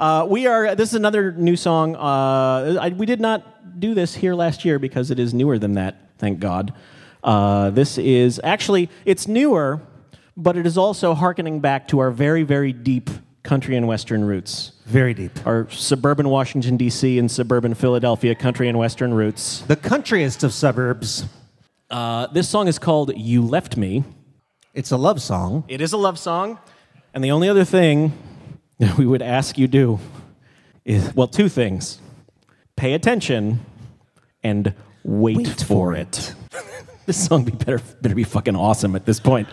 This is another new song. We did not do this here last year because it is newer than that, thank God. This is, actually, it's newer, but it is also hearkening back to our very, very deep country and western roots. Very deep. Our suburban Washington, D.C. and suburban Philadelphia country and western roots. The countryest of suburbs. This song is called You Left Me. It's a love song. It is a love song. And the only other thing that we would ask you do is, well, two things. Pay attention and wait for it. This song better be fucking awesome at this point.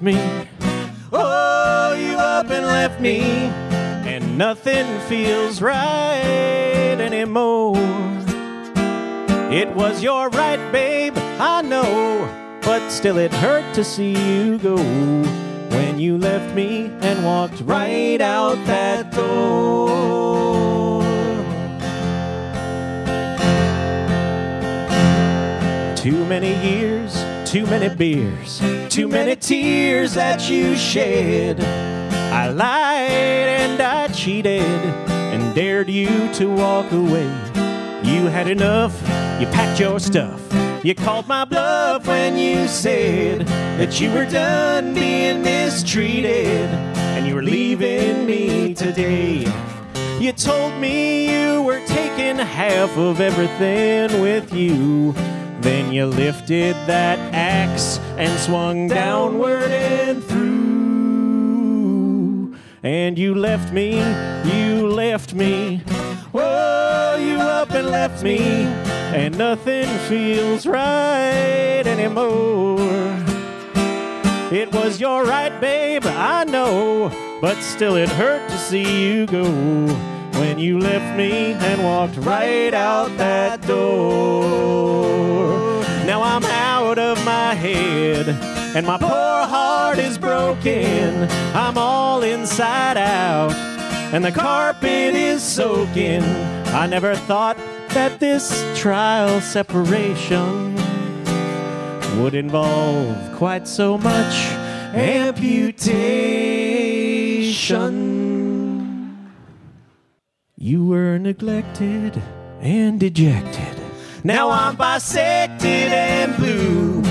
Me. Oh, you up and left me, and nothing feels right anymore. It was your right, babe, I know, but still it hurt to see you go when you left me and walked right out that door. Too many years, too many beers, too many tears that you shed. I lied and I cheated and dared you to walk away. You had enough, you packed your stuff, you called my bluff when you said that you were done being mistreated and you were leaving me today. You told me you were taking half of everything with you. Then you lifted that axe and swung downward and through. And you left me, you left me. Whoa, you up and left me. And nothing feels right anymore. It was your right, babe, I know. But still it hurt to see you go when you left me and walked right out that door. Now I'm out of my head, and my poor heart is broken. I'm all inside out, and the carpet is soaking. I never thought that this trial separation would involve quite so much amputation. You were neglected and dejected. Now I'm bisected and blue.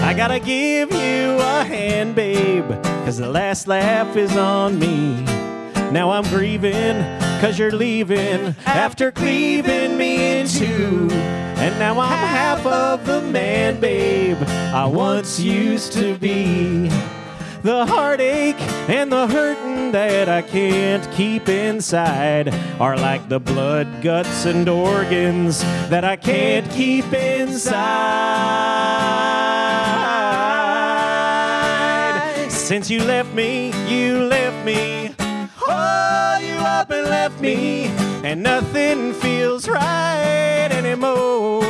I gotta give you a hand, babe, 'cause the last laugh is on me. Now I'm grieving 'cause you're leaving after cleaving me in two. And now I'm half of the man, babe, I once used to be. The heartache and the hurting that I can't keep inside are like the blood, guts, and organs that I can't keep inside. Since you left me, you left me. Oh, you up and left me. And nothing feels right anymore.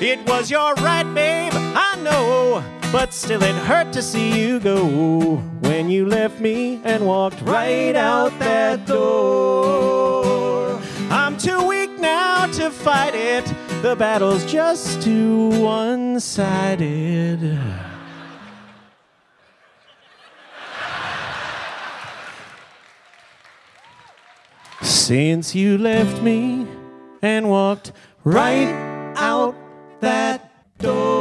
It was your right, babe, I know. But still it hurt to see you go when you left me and walked right out that door. I'm too weak now to fight it. The battle's just too one-sided. Since you left me and walked right out that door.